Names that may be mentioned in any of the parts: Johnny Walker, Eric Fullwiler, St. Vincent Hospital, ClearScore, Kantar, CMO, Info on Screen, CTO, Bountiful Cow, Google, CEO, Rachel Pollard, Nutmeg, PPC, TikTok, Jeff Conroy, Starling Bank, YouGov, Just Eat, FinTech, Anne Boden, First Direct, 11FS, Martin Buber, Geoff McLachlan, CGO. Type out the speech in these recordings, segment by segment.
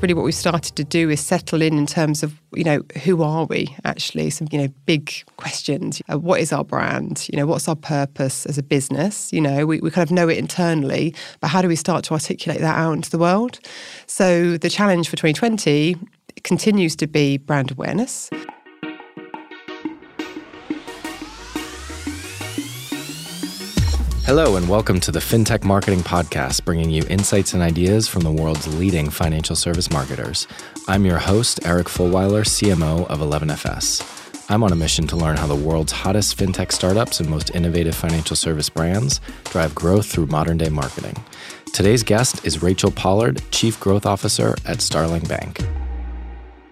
really what we've started to do is settle in terms of, you know, who are we actually? Some, you know, big questions. What is our brand? You know, what's our purpose as a business? You know, we kind of know it internally, but how do we start to articulate that out into the world? So the challenge for 2020 continues to be brand awareness. Hello and welcome to the FinTech Marketing Podcast, bringing you insights and ideas from the world's leading financial service marketers. I'm your host, Eric Fullwiler, CMO of 11FS. I'm on a mission to learn how the world's hottest FinTech startups and most innovative financial service brands drive growth through modern-day marketing. Today's guest is Rachel Pollard, Chief Growth Officer at Starling Bank.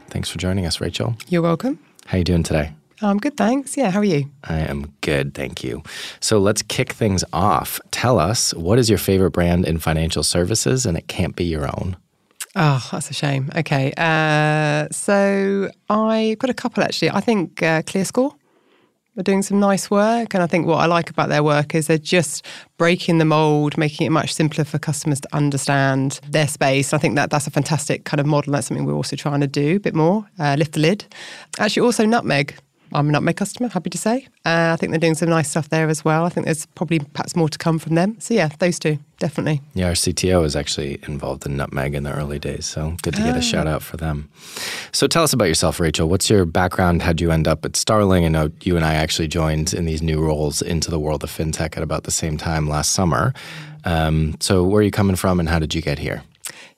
Thanks for joining us, Rachel. You're welcome. How are you doing today? I'm good, thanks. Yeah, how are you? I am good, thank you. So let's kick things off. Tell us, what is your favorite brand in financial services, and it can't be your own? Oh, that's a shame. Okay. So I got a couple, actually. I think ClearScore are doing some nice work, and I think what I like about their work is they're just breaking the mold, making it much simpler for customers to understand their space. I think that that's a fantastic kind of model. That's something we're also trying to do a bit more, lift the lid. Actually, also Nutmeg. I'm a Nutmeg customer, happy to say. I think they're doing some nice stuff there as well. I think there's probably perhaps more to come from them. So yeah, those two, definitely. Yeah, our CTO is actually involved in Nutmeg in the early days, so good to get a shout out for them. So tell us about yourself, Rachel. What's your background? How'd you end up at Starling? I know you and I actually joined in these new roles into the world of fintech at about the same time last summer. So where are you coming from and how did you get here?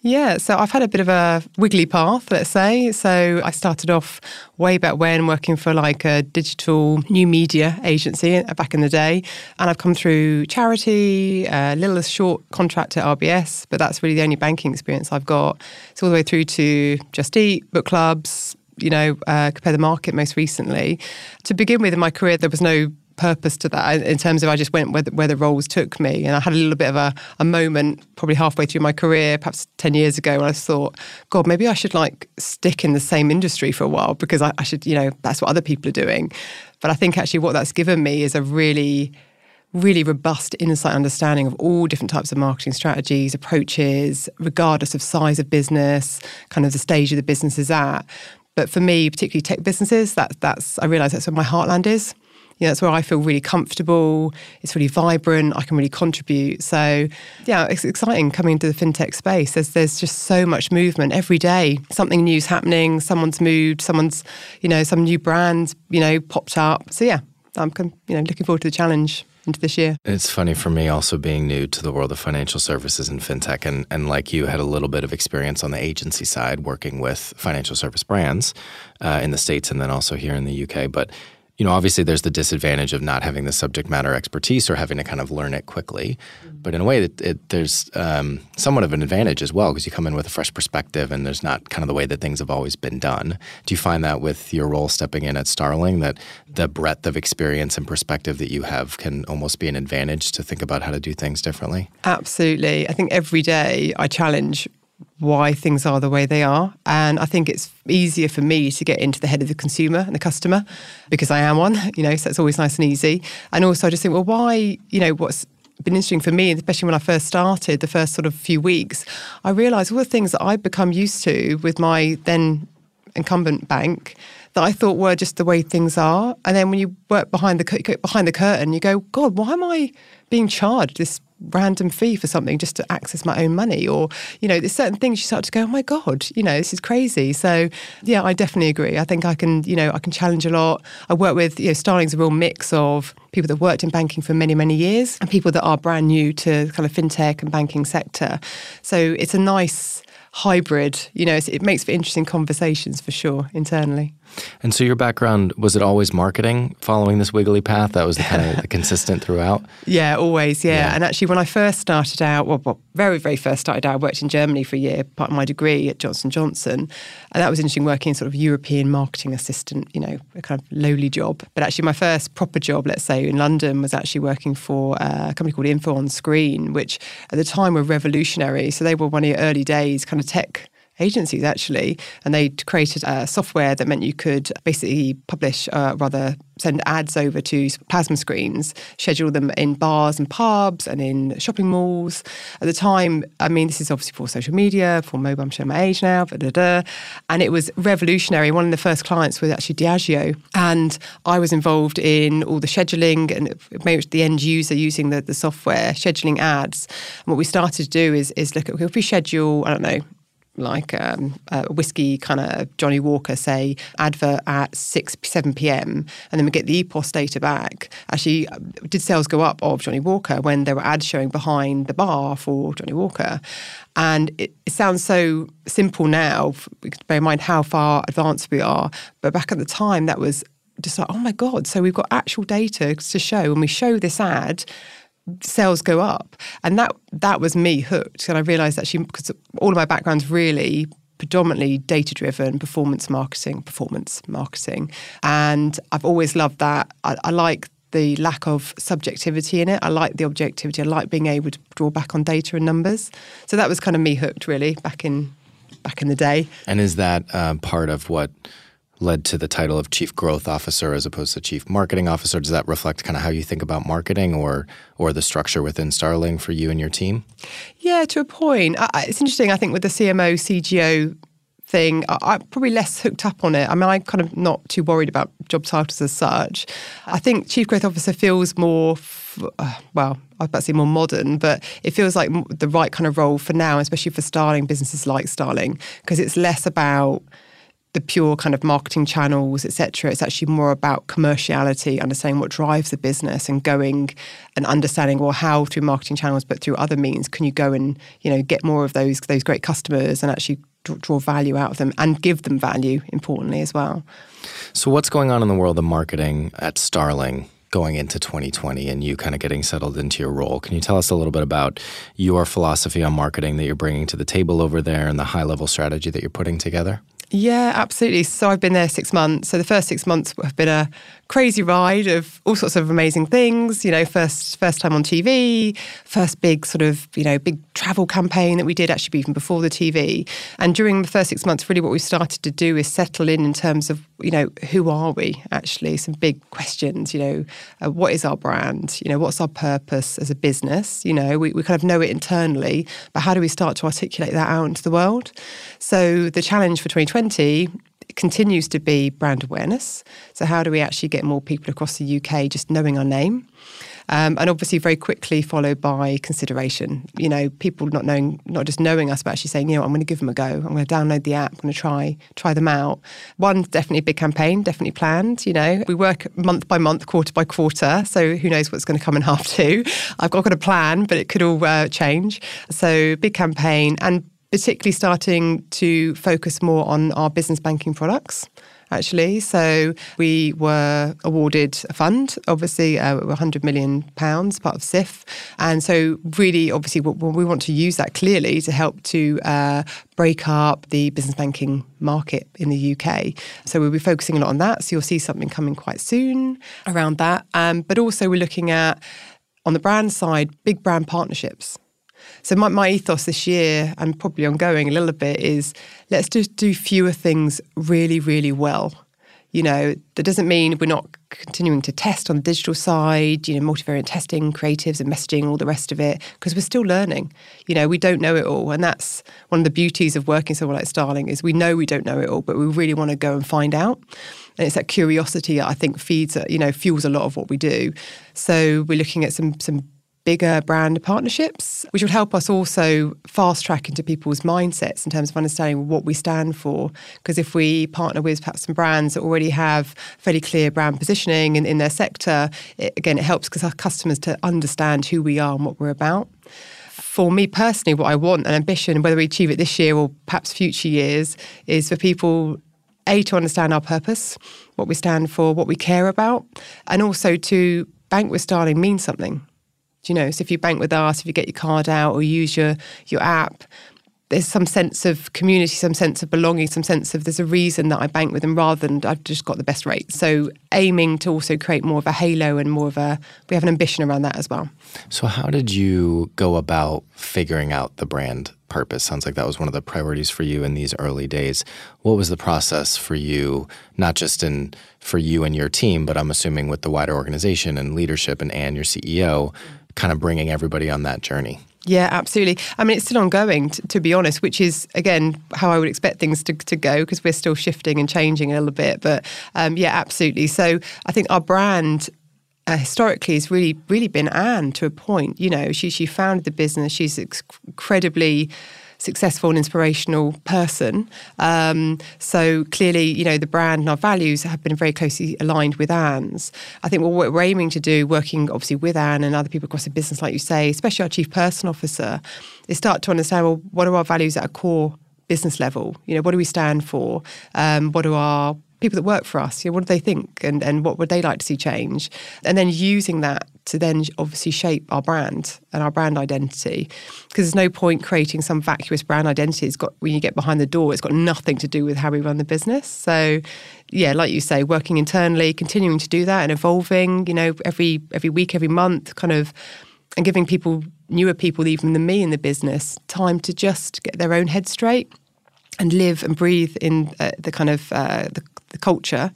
Yeah, so I've had a bit of a wiggly path, let's say. So I started off way back when working for like a digital new media agency back in the day. And I've come through charity, a little short contract at RBS, but that's really the only banking experience I've got. So all the way through to Just Eat, book clubs, you know, Compare the Market most recently. To begin with, in my career, there was no purpose to that in terms of I just went where the roles took me. And I had a little bit of a moment probably halfway through my career, perhaps 10 years ago, when I thought, God, maybe I should like stick in the same industry for a while because I should, you know, that's what other people are doing. But I think actually what that's given me is a really, really robust insight understanding of all different types of marketing strategies, approaches, regardless of size of business, kind of the stage of the business is at. But for me, particularly tech businesses, that's I realise that's where my heartland is. You know, that's where I feel really comfortable. It's really vibrant. I can really contribute. So, yeah, it's exciting coming into the fintech space. There's just so much movement every day. Something new's happening. Someone's moved. Someone's, you know, some new brand, you know, popped up. So, yeah, I'm, you know, looking forward to the challenge into this year. It's funny for me also being new to the world of financial services and fintech, and like you had a little bit of experience on the agency side working with financial service brands in the States and then also here in the UK. But you know, obviously there's the disadvantage of not having the subject matter expertise or having to kind of learn it quickly. But in a way, there's somewhat of an advantage as well because you come in with a fresh perspective and there's not kind of the way that things have always been done. Do you find that with your role stepping in at Starling that the breadth of experience and perspective that you have can almost be an advantage to think about how to do things differently? Absolutely. I think every day I challenge why things are the way they are. And I think it's easier for me to get into the head of the consumer and the customer because I am one, you know, so it's always nice and easy. And also I just think, well, why, you know, what's been interesting for me, especially when I first started, the first sort of few weeks, I realised all the things that I'd become used to with my then incumbent bank that I thought were just the way things are. And then when you work behind the curtain, you go, God, why am I being charged this random fee for something just to access my own money? Or, you know, there's certain things you start to go, oh my God, you know, this is crazy. So yeah, I definitely agree. I think I can, you know, I can challenge a lot. I work with, you know, Starling's a real mix of people that worked in banking for many, many years and people that are brand new to kind of fintech and banking sector. So it's a nice hybrid, you know, it makes for interesting conversations for sure internally. And so your background, was it always marketing following this wiggly path? That was the kind of the consistent throughout? Yeah, always, yeah. And actually when I first started out, well, very, very first started out, I worked in Germany for a year, part of my degree at Johnson & Johnson. And that was interesting, working in sort of European marketing assistant, you know, a kind of lowly job. But actually my first proper job, let's say, in London was actually working for a company called Info on Screen, which at the time were revolutionary. So they were one of the early days kind of tech agencies, actually. And they created a software that meant you could basically publish, send ads over to plasma screens, schedule them in bars and pubs and in shopping malls. At the time, I mean, this is obviously for social media, for mobile, I'm showing my age now, and it was revolutionary. One of the first clients was actually Diageo, and I was involved in all the scheduling and maybe the end user using the software, scheduling ads. And what we started to do is look at, if we schedule, I don't know, like a whiskey kind of Johnny Walker, say, advert at 6, 7pm, and then we get the EPOS data back. Actually, did sales go up of Johnny Walker when there were ads showing behind the bar for Johnny Walker? And it sounds so simple now, bear in mind how far advanced we are, but back at the time, that was just like, oh my God, so we've got actual data to show, and we show this ad, sales go up. And that was me hooked. And I realised actually, because all of my background's really predominantly data-driven performance marketing. And I've always loved that. I like the lack of subjectivity in it. I like the objectivity. I like being able to draw back on data and numbers. So that was kind of me hooked, really, back in the day. And is that part of what led to the title of Chief Growth Officer as opposed to Chief Marketing Officer? Does that reflect kind of how you think about marketing or the structure within Starling for you and your team? Yeah, to a point. It's interesting, I think, with the CMO, CGO thing, I'm probably less hooked up on it. I mean, I'm kind of not too worried about job titles as such. I think Chief Growth Officer feels more, I was about to say more modern, but it feels like the right kind of role for now, especially for Starling, businesses like Starling, because it's less about the pure kind of marketing channels, et cetera. It's actually more about commerciality, understanding what drives the business and going and understanding, well, how through marketing channels, but through other means, can you go and, you know, get more of those great customers and actually draw value out of them and give them value, importantly, as well. So what's going on in the world of marketing at Starling going into 2020 and you kind of getting settled into your role? Can you tell us a little bit about your philosophy on marketing that you're bringing to the table over there and the high-level strategy that you're putting together? Yeah, absolutely. So I've been there 6 months. So the first 6 months have been a crazy ride of all sorts of amazing things. You know, first time on TV, first big sort of, you know, big travel campaign that we did actually even before the TV. And during the first 6 months, really what we started to do is settle in terms of, you know, who are we actually? Some big questions, you know, what is our brand? You know, what's our purpose as a business? You know, we kind of know it internally, but how do we start to articulate that out into the world? So the challenge for 2020 continues to be brand awareness. So how do we actually get more people across the UK just knowing our name? And obviously very quickly followed by consideration. You know, people not just knowing us, but actually saying, you know, I'm going to give them a go. I'm going to download the app. I'm going to try them out. One, definitely a big campaign, definitely planned. You know, we work month by month, quarter by quarter. So who knows what's going to come in half two. I've got a plan, but it could all change. So big campaign, and particularly starting to focus more on our business banking products, actually. So we were awarded a fund, obviously, £100 million, part of SIF. And so really, obviously, we want to use that clearly to help to break up the business banking market in the UK. So we'll be focusing a lot on that. So you'll see something coming quite soon around that. But also we're looking at, on the brand side, big brand partnerships. So my ethos this year, and probably ongoing a little bit, is let's just do fewer things really, really well. You know, that doesn't mean we're not continuing to test on the digital side, you know, multivariate testing, creatives and messaging, all the rest of it, because we're still learning. You know, we don't know it all. And that's one of the beauties of working somewhere like Starling is we know we don't know it all, but we really want to go and find out. And it's that curiosity that I think fuels a lot of what we do. So we're looking at some bigger brand partnerships, which would help us also fast track into people's mindsets in terms of understanding what we stand for. Because if we partner with perhaps some brands that already have fairly clear brand positioning in their sector, it helps because our customers to understand who we are and what we're about. For me personally, what I want, an ambition, whether we achieve it this year or perhaps future years, is for people, A, to understand our purpose, what we stand for, what we care about, and also to bank with Starling means something. You know, so if you bank with us, if you get your card out or use your app, there's some sense of community, some sense of belonging, some sense of there's a reason that I bank with them rather than I've just got the best rate. So aiming to also create more of a halo and more of a, we have an ambition around that as well. So how did you go about figuring out the brand purpose? Sounds like that was one of the priorities for you in these early days. What was the process for you, not just in for you and your team, but I'm assuming with the wider organization and leadership and Anne, your CEO, kind of bringing everybody on that journey? Yeah, absolutely. I mean, it's still ongoing, to be honest, which is, again, how I would expect things to go because we're still shifting and changing a little bit. But yeah, absolutely. So I think our brand historically has really, really been Anne to a point. You know, she founded the business. She's incredibly successful and inspirational person. So clearly, you know, the brand and our values have been very closely aligned with Anne's. I think what we're aiming to do, working obviously with Anne and other people across the business, like you say, especially our chief person officer, is start to understand, well, what are our values at a core business level? You know, what do we stand for? What are our people that work for us, you know, what do they think and what would they like to see change? And then using that to then obviously shape our brand and our brand identity. Because there's no point creating some vacuous brand identity. It's got, when you get behind the door, it's got nothing to do with how we run the business. So yeah, like you say, working internally, continuing to do that and evolving, you know, every week, every month, kind of, and giving people, newer people even than me in the business, time to just get their own head straight and live and breathe in the kind of the culture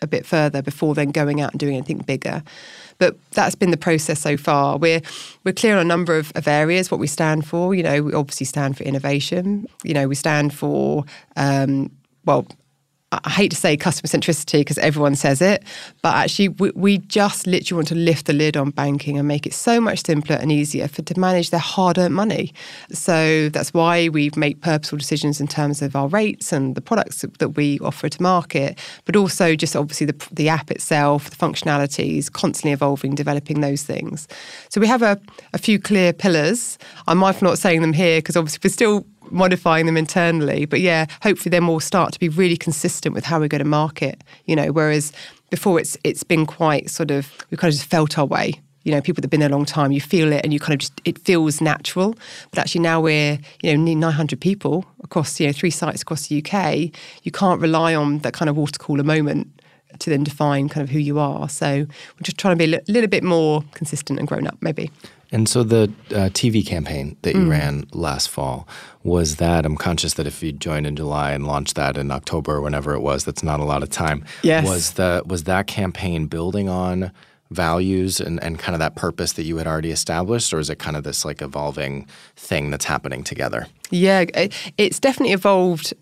a bit further before then going out and doing anything bigger. But that's been the process so far. We're clear on a number of areas, what we stand for. You know, we obviously stand for innovation. You know, we stand for, well, I hate to say customer centricity because everyone says it, but actually we just literally want to lift the lid on banking and make it so much simpler and easier for to manage their hard-earned money. So that's why we make purposeful decisions in terms of our rates and the products that we offer to market, but also just obviously the app itself, the functionalities, constantly evolving, developing those things. So we have a few clear pillars. I'm mindful not saying them here because obviously we're still modifying them internally, but yeah, hopefully then we'll start to be really consistent with how we go to market, you know, whereas before it's been quite sort of, we kind of just felt our way, you know, people that have been there a long time, you feel it and you kind of just, it feels natural. But actually now we're, you know, near 900 people across, you know, 3 sites across the UK. You can't rely on that kind of water cooler moment to then define kind of who you are. So we're just trying to be a little bit more consistent and grown up maybe. And so the TV campaign that you ran last fall, was that, I'm conscious that if you joined in July and launched that in October, whenever it was, that's not a lot of time. Yes. Was that campaign building on values and kind of that purpose that you had already established, or is it kind of this like evolving thing that's happening together? Yeah, it's definitely evolved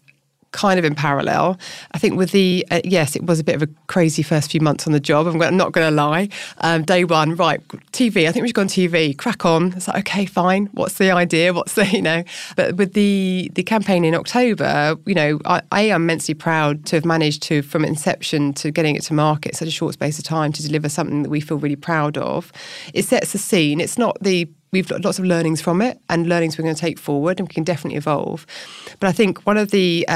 kind of in parallel. I think with the, yes, it was a bit of a crazy first few months on the job. I'm not going to lie. Day one, right, TV, I think we should go on TV, crack on. It's like, okay, fine. What's the idea? What's the, you know? But with the campaign in October, you know, I am immensely proud to have managed to, from inception to getting it to market, such a short space of time, to deliver something that we feel really proud of. It sets the scene. It's not the, we've got lots of learnings from it and learnings we're going to take forward and we can definitely evolve. But I think one of the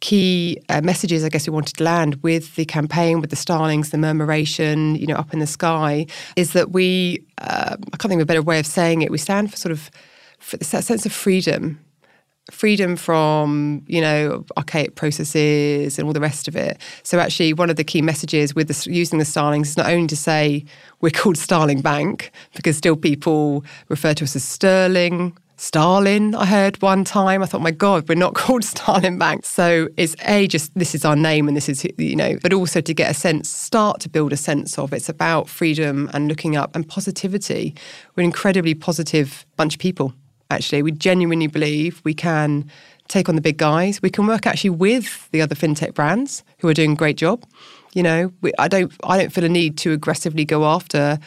key messages I guess we wanted to land with the campaign, with the starlings, the murmuration, you know, up in the sky, is that we, I can't think of a better way of saying it, we stand for sort of for that sense of freedom. Freedom from, you know, archaic processes and all the rest of it. So actually one of the key messages with using the starlings is not only to say we're called Starling Bank, because still people refer to us as Sterling, Starling, I heard one time. I thought, my God, we're not called Starling Bank. So it's A, just this is our name and this is, you know, but also to get a sense, start to build a sense of it's about freedom and looking up and positivity. We're an incredibly positive bunch of people. Actually, we genuinely believe we can take on the big guys. We can work actually with the other fintech brands who are doing a great job. You know, I don't feel a need to aggressively go after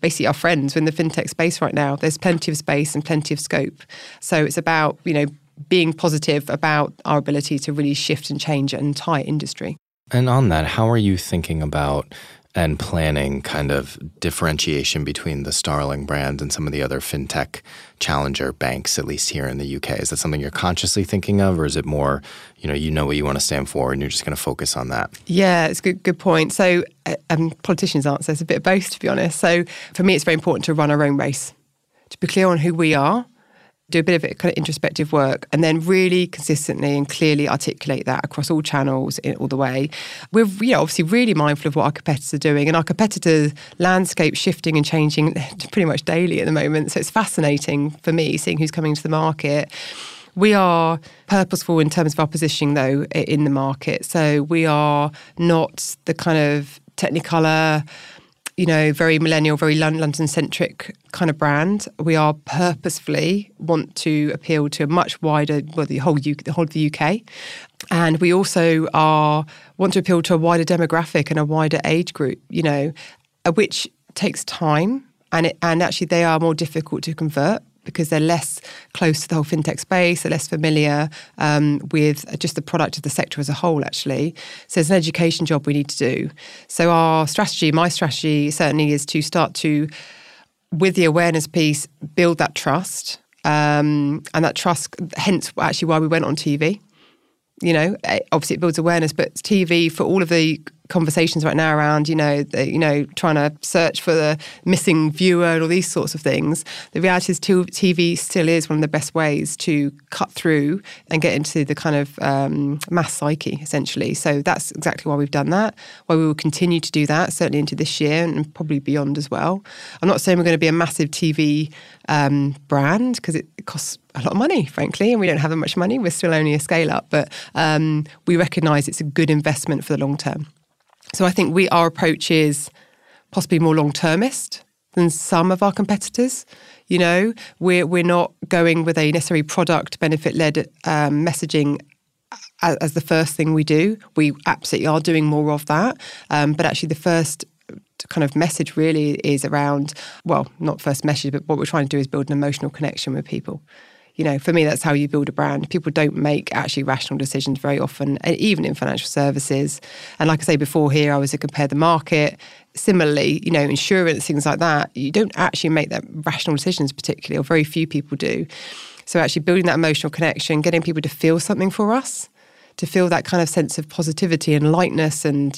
basically our friends in the fintech space right now. There's plenty of space and plenty of scope. So it's about, you know, being positive about our ability to really shift and change an entire industry. And on that, how are you thinking about and planning kind of differentiation between the Starling brand and some of the other fintech challenger banks, at least here in the UK? Is that something you're consciously thinking of, or is it more, you know what you want to stand for and you're just going to focus on that? Yeah, it's a good point. So politicians' answer is a bit of both, to be honest. So for me, it's very important to run our own race, to be clear on who we are, do a bit of kind of introspective work, and then really consistently and clearly articulate that across all channels in all the way. We're obviously really mindful of what our competitors are doing, and our competitor landscape shifting and changing pretty much daily at the moment. So it's fascinating for me seeing who's coming to the market. We are purposeful in terms of our positioning, though, in the market. So we are not the kind of Technicolor, very millennial, very London-centric kind of brand. We are purposefully want to appeal to a much wider, the whole of the UK. And we also want to appeal to a wider demographic and a wider age group, which takes time. And actually, they are more difficult to convert, because they're less close to the whole fintech space, they're less familiar with just the product of the sector as a whole, actually. So it's an education job we need to do. So my strategy certainly is to start to, with the awareness piece, build that trust. And that trust, hence actually why we went on TV. Obviously it builds awareness, but TV, for all of the conversations right now around, trying to search for the missing viewer and all these sorts of things, the reality is TV still is one of the best ways to cut through and get into the kind of mass psyche, essentially. So that's exactly why we've done that, why we will continue to do that, certainly into this year and probably beyond as well. I'm not saying we're going to be a massive TV brand, because it costs a lot of money, frankly, and we don't have that much money. We're still only a scale up, but we recognise it's a good investment for the long term. So I think our approach is possibly more long-termist than some of our competitors. We're not going with a necessary product benefit-led messaging as the first thing we do. We absolutely are doing more of that, but actually the first kind of message really is around, not first message, but what we're trying to do is build an emotional connection with people. For me, that's how you build a brand. People don't make actually rational decisions very often, even in financial services. And like I say before here, I was to compare the market. Similarly, insurance, things like that, you don't actually make that rational decisions particularly, or very few people do. So actually building that emotional connection, getting people to feel something for us, to feel that kind of sense of positivity and lightness and,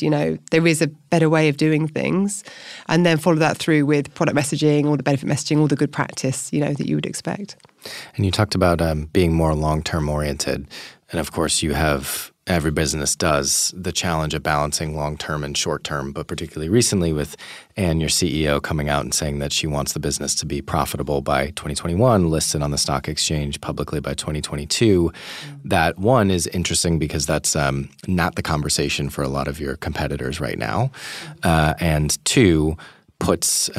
there is a better way of doing things. And then follow that through with product messaging, all the benefit messaging, all the good practice, that you would expect. And you talked about being more long-term oriented. And of course, you have, every business does, the challenge of balancing long-term and short-term, but particularly recently with Anne, your CEO, coming out and saying that she wants the business to be profitable by 2021, listed on the stock exchange publicly by 2022. That one is interesting because that's not the conversation for a lot of your competitors right now. And two, puts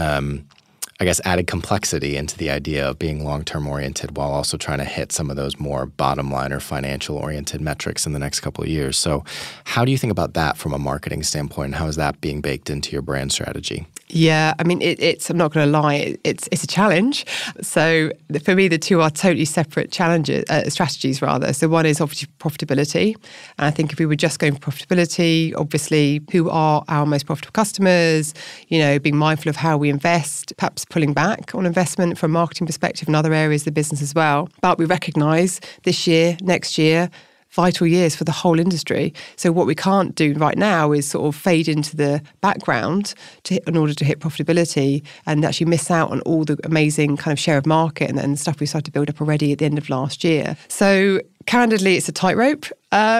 added complexity into the idea of being long-term oriented while also trying to hit some of those more bottom-line or financial-oriented metrics in the next couple of years. So how do you think about that from a marketing standpoint? And how is that being baked into your brand strategy? Yeah, it's I'm not going to lie, it's a challenge. So for me, the two are totally separate challenges, strategies rather. So one is obviously profitability. And I think if we were just going for profitability, obviously who are our most profitable customers, being mindful of how we invest, perhaps pulling back on investment from a marketing perspective and other areas of the business as well. But we recognise this year, next year, vital years for the whole industry. So what we can't do right now is sort of fade into the background in order to hit profitability and actually miss out on all the amazing kind of share of market and stuff we started to build up already at the end of last year. So candidly, it's a tightrope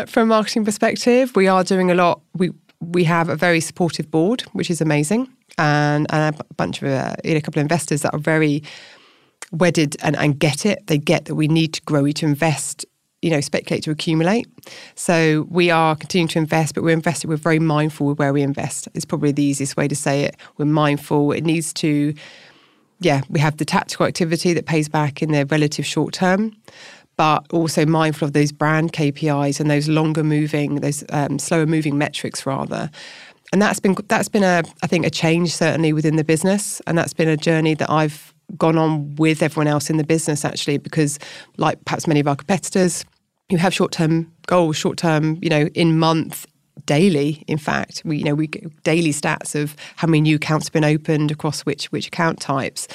from a marketing perspective. We are doing a lot. We have a very supportive board, which is amazing, and a bunch of a couple of investors that are very wedded and get it. They get that we need to grow, we need to invest, speculate to accumulate. So we are continuing to invest, but we're invested. We're very mindful of where we invest. It's probably the easiest way to say it. We're mindful. It needs to, we have the tactical activity that pays back in the relative short term, but also mindful of those brand KPIs and those longer moving, those slower moving metrics rather. And that's been a change certainly within the business. And that's been a journey that I've gone on with everyone else in the business actually, because like perhaps many of our competitors, you have short-term goals, short-term, in month, daily, in fact. We get daily stats of how many new accounts have been opened across which account types,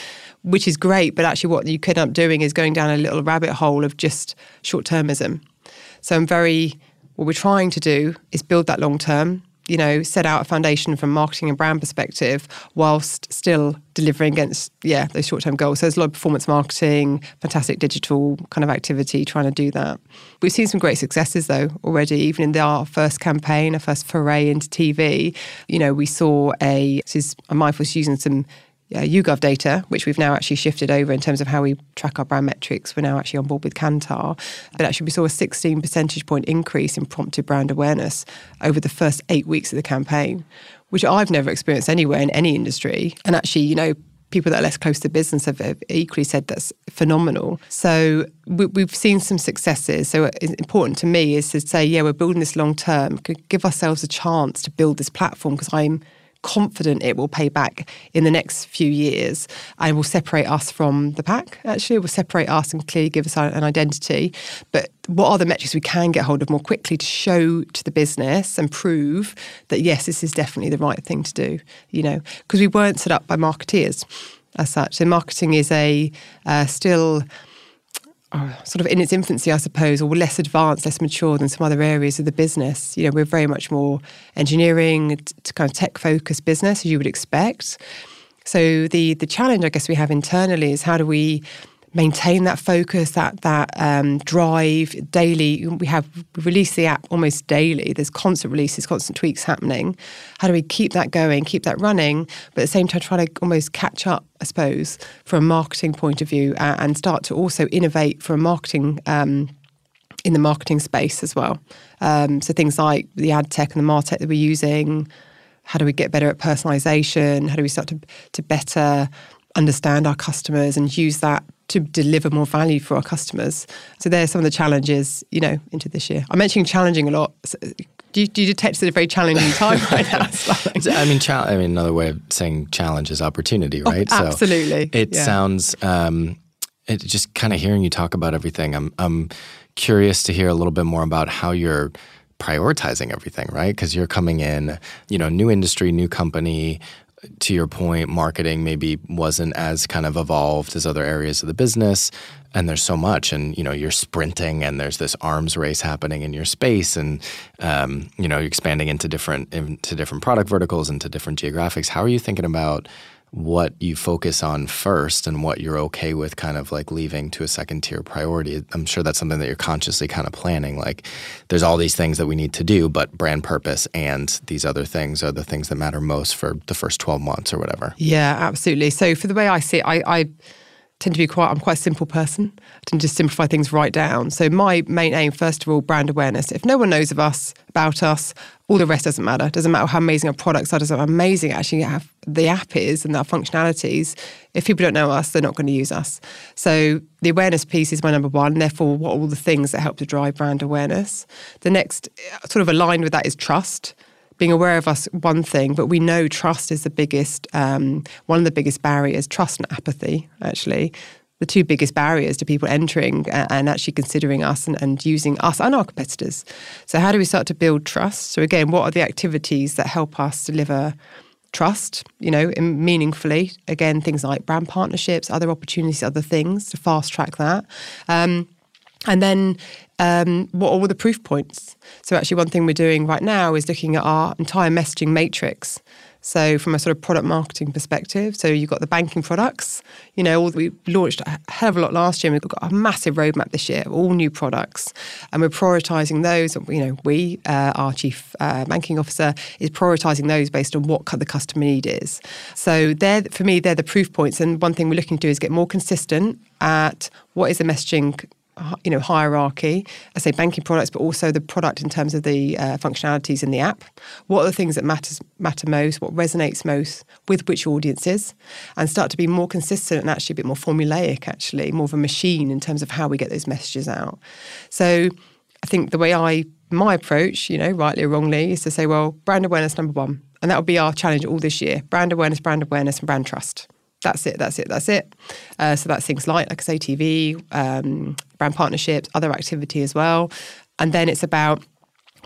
which is great. But actually what you could end up doing is going down a little rabbit hole of just short-termism. So what we're trying to do is build that long-term, you know, set out a foundation from marketing and brand perspective whilst still delivering against, those short-term goals. So there's a lot of performance marketing, fantastic digital kind of activity trying to do that. We've seen some great successes though already, even in our first campaign, our first foray into TV. You know, we saw I'm mindful of using some YouGov data, which we've now actually shifted over in terms of how we track our brand metrics. We're now actually on board with Kantar. But actually we saw a 16 percentage point increase in prompted brand awareness over the first 8 weeks of the campaign, which I've never experienced anywhere in any industry. And actually, you know, people that are less close to business have equally said that's phenomenal. So we've seen some successes. So it's important to me is to say, we're building this long term. Give ourselves a chance to build this platform because I'm confident it will pay back in the next few years and will separate us from the pack, actually. It will separate us and clearly give us an identity. But what are the metrics we can get hold of more quickly to show to the business and prove that, yes, this is definitely the right thing to do, you know, because we weren't set up by marketeers as such. So marketing is sort of in its infancy, I suppose, or less advanced, less mature than some other areas of the business. You know, we're very much more engineering, kind of tech-focused business, as you would expect. So the challenge, I guess, we have internally is how do we maintain that focus, that drive daily. We release the app almost daily. There's constant releases, constant tweaks happening. How do we keep that going, keep that running, but at the same time try to almost catch up, I suppose, from a marketing point of view and start to also innovate from marketing in the marketing space as well. So things like the ad tech and the martech that we're using. How do we get better at personalization? How do we start to better understand our customers and use that to deliver more value for our customers? So there are some of the challenges, you know, into this year. I'm mentioning challenging a lot. So do you detect that a very challenging time right now? I mean, another way of saying challenge is opportunity, right? Oh, absolutely. So it sounds, it just kind of hearing you talk about everything, I'm curious to hear a little bit more about how you're prioritizing everything, right? Because you're coming in, you know, new industry, new company. To your point, marketing maybe wasn't as kind of evolved as other areas of the business, and there's so much, and, you know, you're sprinting and there's this arms race happening in your space, and, you know, you're expanding into different product verticals, into different geographics. How are you thinking about what you focus on first and what you're okay with kind of like leaving to a second tier priority? I'm sure that's something that you're consciously kind of planning. Like, there's all these things that we need to do, but brand purpose and these other things are the things that matter most for the first 12 months or whatever. Yeah, absolutely. So for the way I see it, I tend to be I'm quite a simple person. I tend to just simplify things right down. So my main aim, first of all, brand awareness. If no one knows of us, about us, all the rest doesn't matter. It doesn't matter how amazing our products are, doesn't matter how amazing actually the app is and our functionalities. If people don't know us, they're not going to use us. So the awareness piece is my number one, and therefore what are all the things that help to drive brand awareness. The next, sort of aligned with that, is trust. Being aware of us, one thing, but we know trust is the biggest, one of the biggest barriers, trust and apathy, actually. The two biggest barriers to people entering and actually considering us and using us and our competitors. So how do we start to build trust? So again, what are the activities that help us deliver trust, you know, meaningfully? Again, things like brand partnerships, other opportunities, other things to fast track that. And then what are all the proof points? So actually one thing we're doing right now is looking at our entire messaging matrix. So from a sort of product marketing perspective, so you've got the banking products, you know, we launched a hell of a lot last year, and we've got a massive roadmap this year of all new products, and we're prioritising those. You know, we, our chief banking officer, is prioritising those based on what the customer need is. So for me, they're the proof points, and one thing we're looking to do is get more consistent at what is the messaging, you know, hierarchy. I say banking products, but also the product in terms of the functionalities in the app. What are the things that matter most? What resonates most with which audiences? And start to be more consistent and actually a bit more formulaic, actually, more of a machine in terms of how we get those messages out. So I think the way my approach, you know, rightly or wrongly, is to say, well, brand awareness number one. And that will be our challenge all this year. Brand awareness, and brand trust. That's it. So that's things like I say, TV, brand partnerships, other activity as well. And then it's about,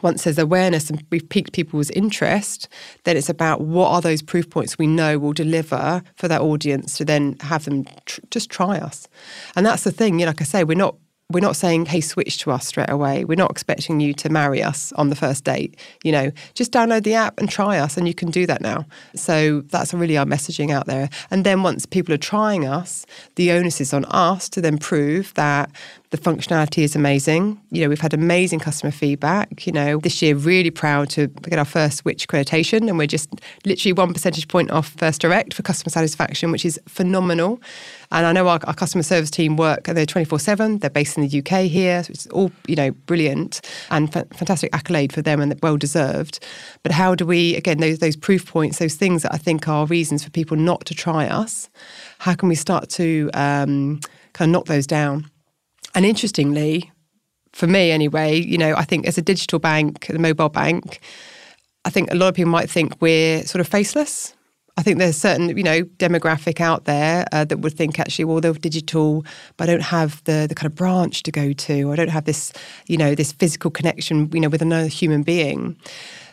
once there's awareness and we've piqued people's interest, then it's about what are those proof points we know will deliver for that audience to then have them just try us. And that's the thing, you know, like I say, we're not We're not saying, hey, switch to us straight away. We're not expecting you to marry us on the first date. You know, just download the app and try us, and you can do that now. So that's really our messaging out there. And then once people are trying us, the onus is on us to then prove that the functionality is amazing. You know, we've had amazing customer feedback. You know, this year, really proud to get our first Switch accreditation, and we're just literally 1 percentage point off First Direct for customer satisfaction, which is phenomenal. And I know our customer service team work, and they're 24/7. They're based in the UK here, so it's all, you know, brilliant and fantastic accolade for them and well deserved. But how do we, again, those proof points, those things that I think are reasons for people not to try us, how can we start to kind of knock those down? And interestingly, for me anyway, you know, I think as a digital bank, a mobile bank, I think a lot of people might think we're sort of faceless. I think there's certain, you know, demographic out there that would think actually, well, they're digital, but I don't have the kind of branch to go to. Or I don't have this, you know, this physical connection, you know, with another human being.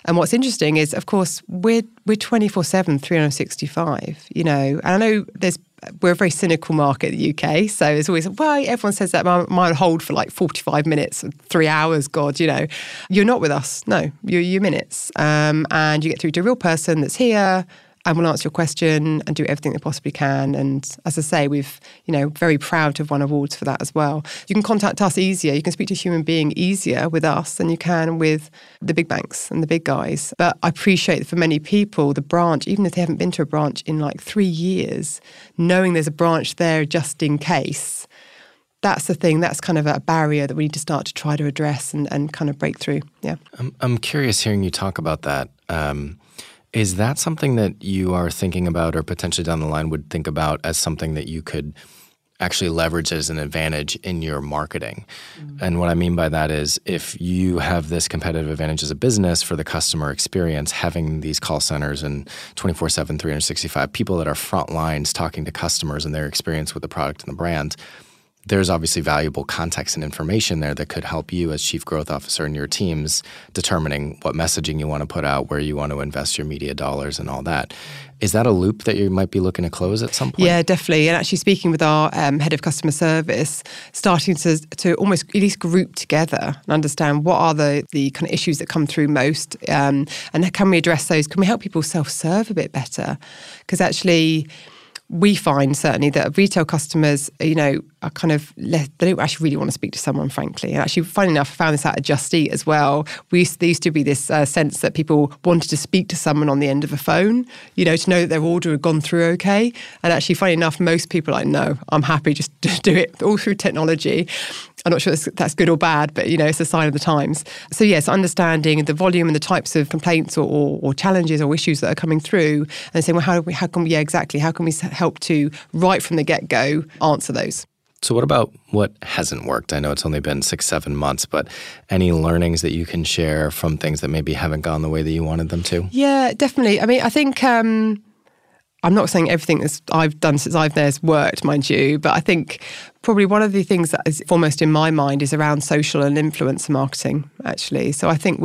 And what's interesting is, of course, we're 24/7, 365, you know. And I know we're a very cynical market in the UK, so it's always, well, everyone says that, mine hold for like 45 minutes, 3 hours, God, you know. You're not with us, no, you're minutes. And you get through to a real person that's here, and we'll answer your question and do everything they possibly can. And as I say, we've, you know, very proud to have won awards for that as well. You can contact us easier. You can speak to a human being easier with us than you can with the big banks and the big guys. But I appreciate that for many people, the branch, even if they haven't been to a branch in like 3 years, knowing there's a branch there just in case, that's the thing. That's kind of a barrier that we need to start to try to address and kind of break through. Yeah. I'm curious hearing you talk about that. Is that something that you are thinking about or potentially down the line would think about as something that you could actually leverage as an advantage in your marketing? Mm-hmm. And what I mean by that is if you have this competitive advantage as a business for the customer experience, having these call centers and 24/7, 365 people that are front lines talking to customers and their experience with the product and the brand, there's obviously valuable context and information there that could help you as Chief Growth Officer and your teams determining what messaging you want to put out, where you want to invest your media dollars and all that. Is that a loop that you might be looking to close at some point? Yeah, definitely. And actually speaking with our head of customer service, starting to almost at least group together and understand what are the kind of issues that come through most and can we address those? Can we help people self-serve a bit better? Because actually, we find certainly that retail customers, you know, are kind of, they don't actually really want to speak to someone, frankly. And actually, funny enough, I found this out at Just Eat as well. There used to be this sense that people wanted to speak to someone on the end of a phone, you know, to know that their order had gone through okay. And actually, funny enough, most people are like, no, I'm happy just to do it all through technology. I'm not sure that's good or bad, but, you know, it's a sign of the times. So, yes, understanding the volume and the types of complaints or challenges or issues that are coming through and saying, well, how can we help to, right from the get-go, answer those? So what about what hasn't worked? I know it's only been 6-7 months, but any learnings that you can share from things that maybe haven't gone the way that you wanted them to? Yeah, definitely. I mean, I think I'm not saying everything that I've done since I've there has worked, mind you, but I think probably one of the things that is foremost in my mind is around social and influencer marketing, actually. So I think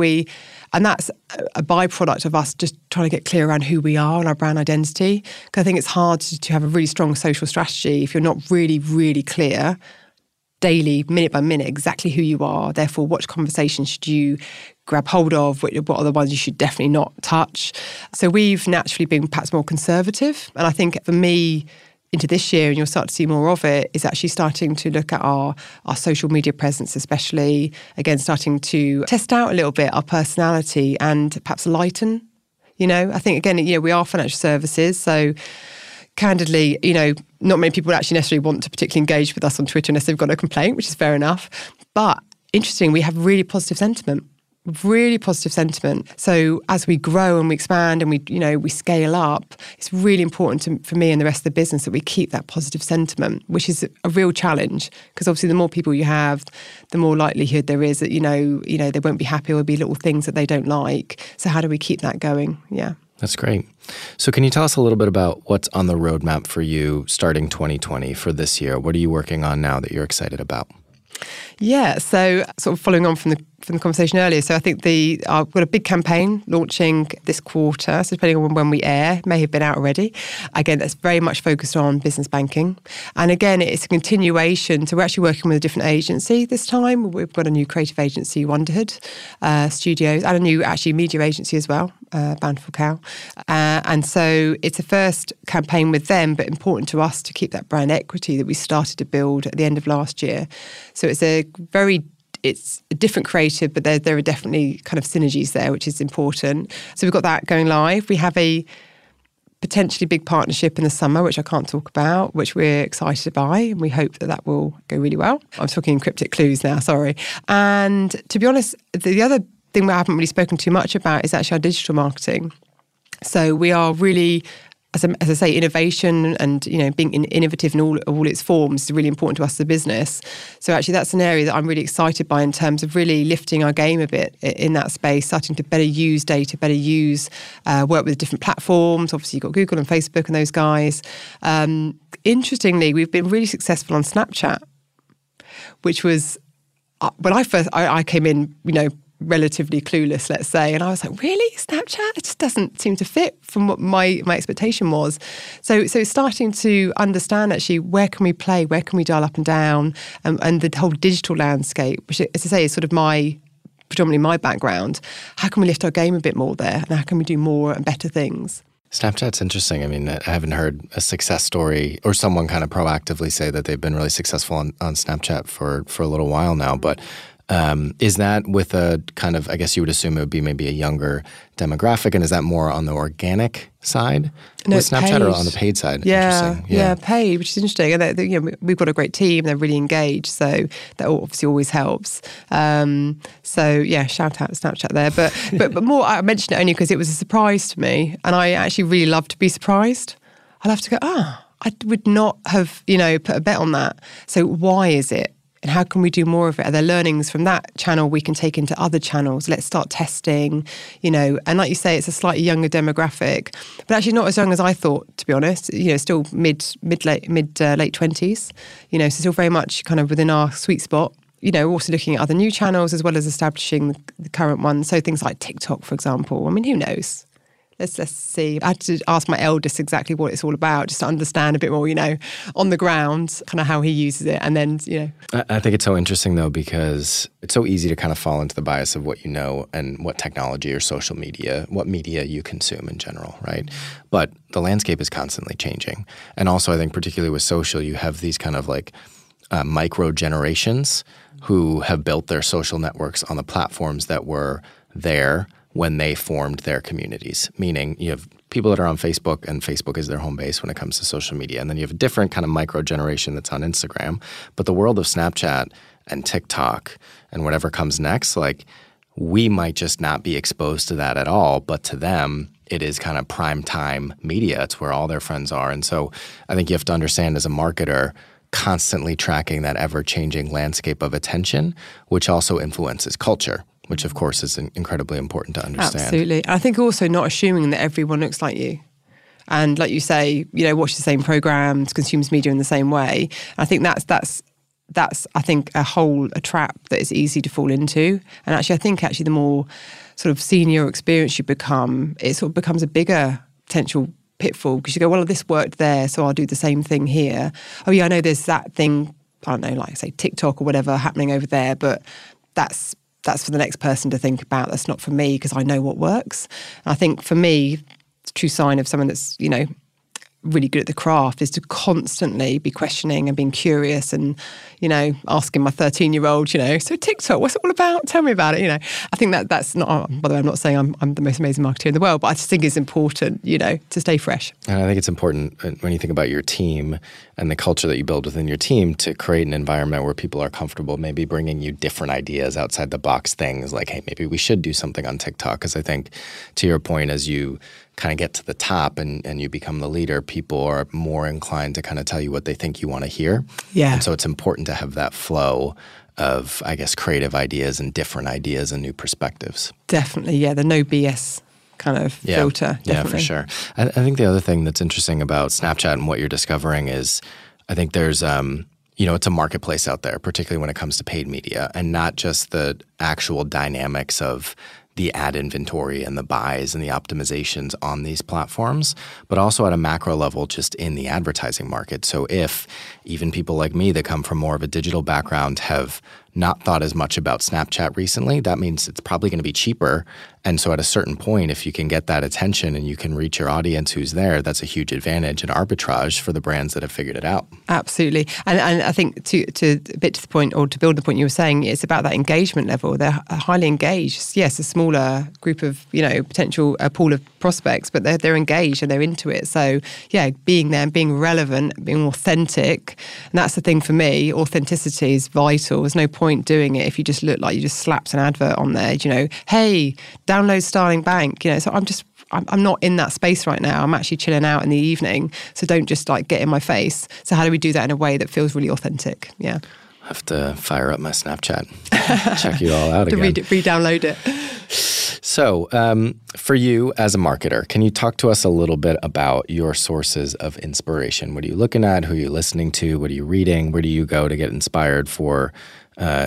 and that's a byproduct of us just trying to get clear around who we are and our brand identity. Because I think it's hard to have a really strong social strategy if you're not really, really clear daily, minute by minute, exactly who you are. Therefore, what conversations should you grab hold of? What are the ones you should definitely not touch? So we've naturally been perhaps more conservative. And I think for me, into this year, and you'll start to see more of it, is actually starting to look at our social media presence, especially, again, starting to test out a little bit our personality and perhaps lighten. You know, I think, again, you know, we are financial services, so candidly, you know, not many people actually necessarily want to particularly engage with us on Twitter unless they've got a complaint, which is fair enough. But interesting, we have really positive sentiment. So as we grow and we expand and we scale up, it's really important for me and the rest of the business that we keep that positive sentiment, which is a real challenge because obviously the more people you have, the more likelihood there is that, you know, they won't be happy or there'll be little things that they don't like. So how do we keep that going? Yeah. That's great. So can you tell us a little bit about what's on the roadmap for you starting 2020 for this year? What are you working on now that you're excited about? Yeah, so sort of following on from the conversation earlier, so I think I've got a big campaign launching this quarter, so depending on when we air, may have been out already. Again, that's very much focused on business banking. And again, it's a continuation, so we're actually working with a different agency this time. We've got a new creative agency, Wonderhood Studios, and a new actually media agency as well, Bountiful Cow. And so it's a first campaign with them, but important to us to keep that brand equity that we started to build at the end of last year. So it's a different creative, but there are definitely kind of synergies there, which is important. So we've got that going live. We have a potentially big partnership in the summer, which I can't talk about, which we're excited by, and we hope that will go really well. I'm talking cryptic clues now, sorry. And to be honest, the other thing we haven't really spoken too much about is actually our digital marketing. So we are really... As I say, innovation and being innovative in all its forms is really important to us as a business. So actually that's an area that I'm really excited by in terms of really lifting our game a bit in that space, starting to better use data, work with different platforms. Obviously you've got Google and Facebook and those guys. Interestingly, we've been really successful on Snapchat, which was, when I came in, relatively clueless, let's say. And I was like, really? Snapchat? It just doesn't seem to fit from what my expectation was. So starting to understand actually where can we play, where can we dial up and down, and the whole digital landscape, which as I say is sort of predominantly my background. How can we lift our game a bit more there? And how can we do more and better things? Snapchat's interesting. I mean, I haven't heard a success story or someone kind of proactively say that they've been really successful on Snapchat for a little while now, but is that with a kind of, I guess you would assume it would be maybe a younger demographic, and is that more on the organic side with Snapchat or on the paid side? Yeah, paid, which is interesting. And we've got a great team, they're really engaged, so that obviously always helps. Shout out to Snapchat there. But more, I mentioned it only because it was a surprise to me, and I actually really love to be surprised. I love to go, I would not have, put a bet on that. So why is it? And how can we do more of it? Are there learnings from that channel we can take into other channels? Let's start testing, And like you say, it's a slightly younger demographic, but actually not as young as I thought, to be honest. Still late 20s. So still very much kind of within our sweet spot. Also looking at other new channels as well as establishing the current ones. So things like TikTok, for example. I mean, who knows? Let's see. I had to ask my eldest exactly what it's all about, just to understand a bit more, on the ground, kind of how he uses it. And then, I think it's so interesting, though, because it's so easy to kind of fall into the bias of what and what technology or social media, what media you consume in general, right? But the landscape is constantly changing. And also, I think particularly with social, you have these kind of like micro generations who have built their social networks on the platforms that were there when they formed their communities, meaning you have people that are on Facebook, and Facebook is their home base when it comes to social media. And then you have a different kind of micro generation that's on Instagram. But the world of Snapchat and TikTok and whatever comes next, we might just not be exposed to that at all. But to them, it is kind of prime time media. It's where all their friends are. And so I think you have to understand as a marketer, constantly tracking that ever-changing landscape of attention, which also influences culture, which of course is incredibly important to understand. Absolutely. I think also not assuming that everyone looks like you. And like you say, watch the same programs, consumes media in the same way. I think that's I think a trap that is easy to fall into. And actually I think the more sort of senior experience you become, it sort of becomes a bigger potential pitfall, because you go, well, this worked there, so I'll do the same thing here. Oh yeah, I know there's that thing, I don't know, like say TikTok or whatever happening over there, but that's for the next person to think about. That's not for me because I know what works. And I think for me, the true sign of someone that's, really good at the craft is to constantly be questioning and being curious and, asking my 13-year-old, so TikTok, what's it all about? Tell me about it, I think that's not, by the way, I'm not saying I'm the most amazing marketer in the world, but I just think it's important, to stay fresh. And I think it's important when you think about your team and the culture that you build within your team to create an environment where people are comfortable maybe bringing you different ideas, outside the box things like, hey, maybe we should do something on TikTok. Because I think, to your point, as you kind of get to the top and you become the leader, people are more inclined to kind of tell you what they think you want to hear. Yeah. And so it's important to have that flow of, I guess, creative ideas and different ideas and new perspectives. Definitely, yeah, the no BS kind of filter. Definitely. Yeah, for sure. I think the other thing that's interesting about Snapchat and what you're discovering is I think there's you know, it's a marketplace out there, particularly when it comes to paid media, and not just the actual dynamics of the ad inventory and the buys and the optimizations on these platforms, but also at a macro level just in the advertising market. So if even people like me that come from more of a digital background have not thought as much about Snapchat recently, that means it's probably going to be cheaper. And so at a certain point, if you can get that attention and you can reach your audience who's there, that's a huge advantage and arbitrage for the brands that have figured it out. Absolutely. And I think to a bit to the point, or to build the point you were saying, it's about that engagement level. They're highly engaged. Yes, a smaller group of, you know, potential pool of prospects, but they're engaged and they're into it. So yeah, being there and being relevant, being authentic. And that's the thing for me. Authenticity is vital. There's no point doing it if you just look like you just slapped an advert on there, you know, hey, download Starling Bank, you know. So I'm not in that space right now. I'm actually chilling out in the evening. So don't just like get in my face. So how do we do that in a way that feels really authentic? Yeah. I have to fire up my Snapchat, check you all out again. Re-download it. So for you as a marketer, can you talk to us a little bit about your sources of inspiration? What are you looking at? Who are you listening to? What are you reading? Where do you go to get inspired for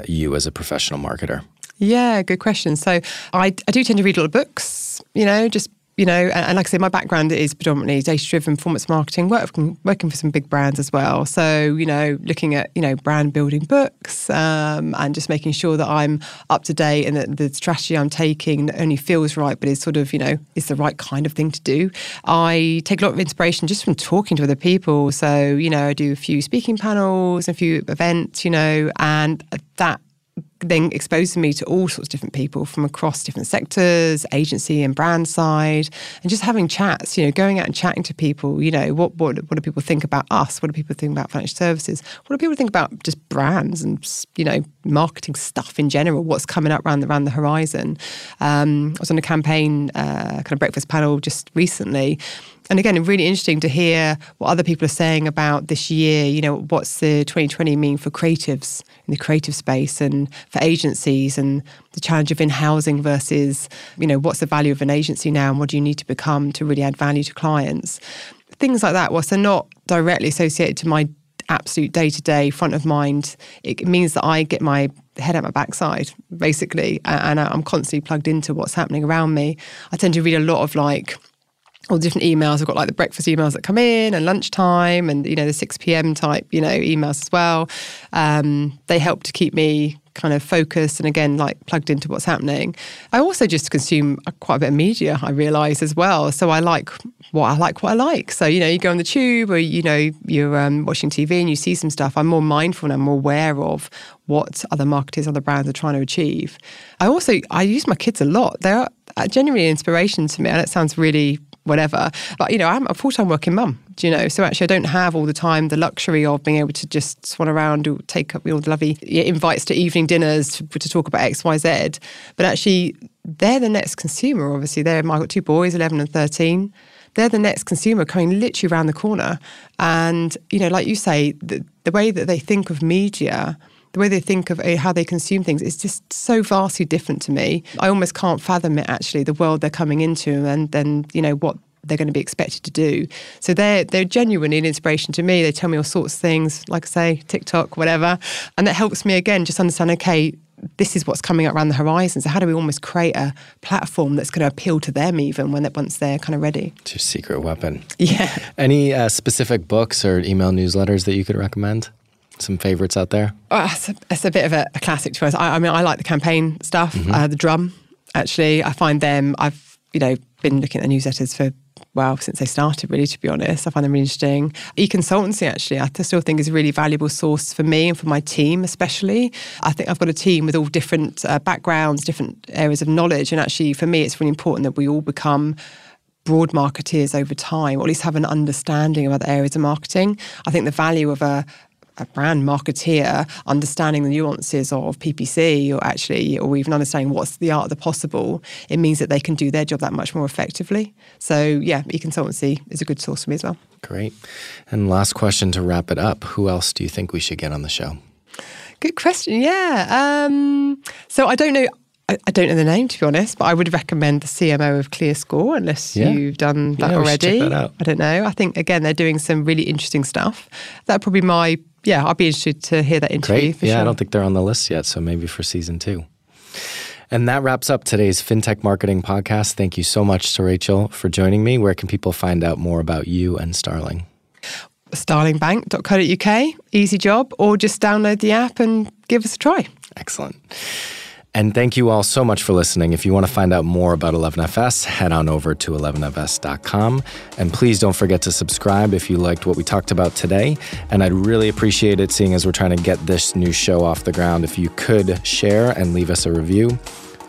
you as a professional marketer? Yeah, good question. So I do tend to read a lot of books, you know, just, you know, and like I say, my background is predominantly data-driven performance marketing, working for some big brands as well. So, you know, looking at, you know, brand building books and just making sure that I'm up to date and that the strategy I'm taking not only feels right, but is sort of, you know, is the right kind of thing to do. I take a lot of inspiration just from talking to other people. So, you know, I do a few speaking panels, a few events, you know, and that then exposing me to all sorts of different people from across different sectors, agency and brand side, and just having chats, you know, going out and chatting to people, you know, what do people think about us? What do people think about financial services? What do people think about just brands and, you know, marketing stuff in general? What's coming up around the horizon? I was on a campaign kind of breakfast panel just recently. And again, really interesting to hear what other people are saying about this year. You know, what's the 2020 mean for creatives in the creative space and for agencies and the challenge of in-housing versus, you know, what's the value of an agency now and what do you need to become to really add value to clients? Things like that, whilst they're not directly associated to my absolute day-to-day front of mind, it means that I get my head out my backside, basically, and I'm constantly plugged into what's happening around me. I tend to read a lot of like all different emails. I've got like the breakfast emails that come in and lunchtime and, you know, the 6 p.m. type, you know, emails as well. They help to keep me kind of focused and again, like plugged into what's happening. I also just consume quite a bit of media, I realise as well. So I like what I like. So, you know, you go on the tube or, you know, you're watching TV and you see some stuff. I'm more mindful and I'm more aware of what other marketers, other brands are trying to achieve. I use my kids a lot. They're genuinely an inspiration to me. And it sounds really whatever. But, you know, I'm a full-time working mum, you know, so actually I don't have all the time the luxury of being able to just swan around or take up all, you know, the lovely invites to evening dinners to talk about X, Y, Z. But actually, they're the next consumer, obviously. I've got two boys, 11 and 13. They're the next consumer coming literally around the corner. And, you know, like you say, the way that they think of media, the way they think of how they consume things is just so vastly different to me. I almost can't fathom it, actually, the world they're coming into and then, you know, what they're going to be expected to do. So they're genuinely an inspiration to me. They tell me all sorts of things, like I say, TikTok, whatever. And that helps me, again, just understand, okay, this is what's coming up around the horizon. So how do we almost create a platform that's going to appeal to them even once they're kind of ready? It's your secret weapon. Yeah. Any specific books or email newsletters that you could recommend? Some favorites out there? It's a bit of a classic to us. I mean, I like the campaign stuff, mm-hmm. The Drum, actually. I find them, I've, you know, been looking at the newsletters for, well, since they started, really, to be honest. I find them really interesting. E-consultancy, actually, I still think is a really valuable source for me and for my team, especially. I think I've got a team with all different backgrounds, different areas of knowledge. And actually, for me, it's really important that we all become broad marketeers over time, or at least have an understanding of other areas of marketing. I think the value of a brand marketeer understanding the nuances of PPC or even understanding what's the art of the possible, it means that they can do their job that much more effectively. So yeah, e-consultancy is a good source for me as well. Great. And last question to wrap it up. Who else do you think we should get on the show? Good question. Yeah. So I don't know the name, to be honest, but I would recommend the CMO of ClearScore, unless you've done that already. Check that out. I don't know. I think, again, they're doing some really interesting stuff. That'd probably be my yeah, I'd be interested to hear that interview. Great. For sure. I don't think they're on the list yet, so maybe for season 2. And that wraps up today's FinTech Marketing Podcast. Thank you so much to Rachel for joining me. Where can people find out more about you and Starling? Starlingbank.co.uk, easy job, or just download the app and give us a try. Excellent. And thank you all so much for listening. If you want to find out more about 11FS, head on over to 11fs.com. And please don't forget to subscribe if you liked what we talked about today. And I'd really appreciate it, seeing as we're trying to get this new show off the ground, if you could share and leave us a review.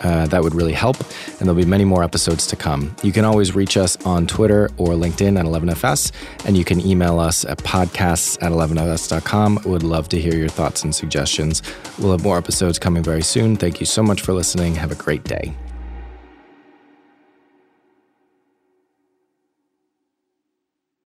That would really help. And there'll be many more episodes to come. You can always reach us on Twitter or LinkedIn at 11FS. And you can email us at podcasts@11fs.com. Would love to hear your thoughts and suggestions. We'll have more episodes coming very soon. Thank you so much for listening. Have a great day.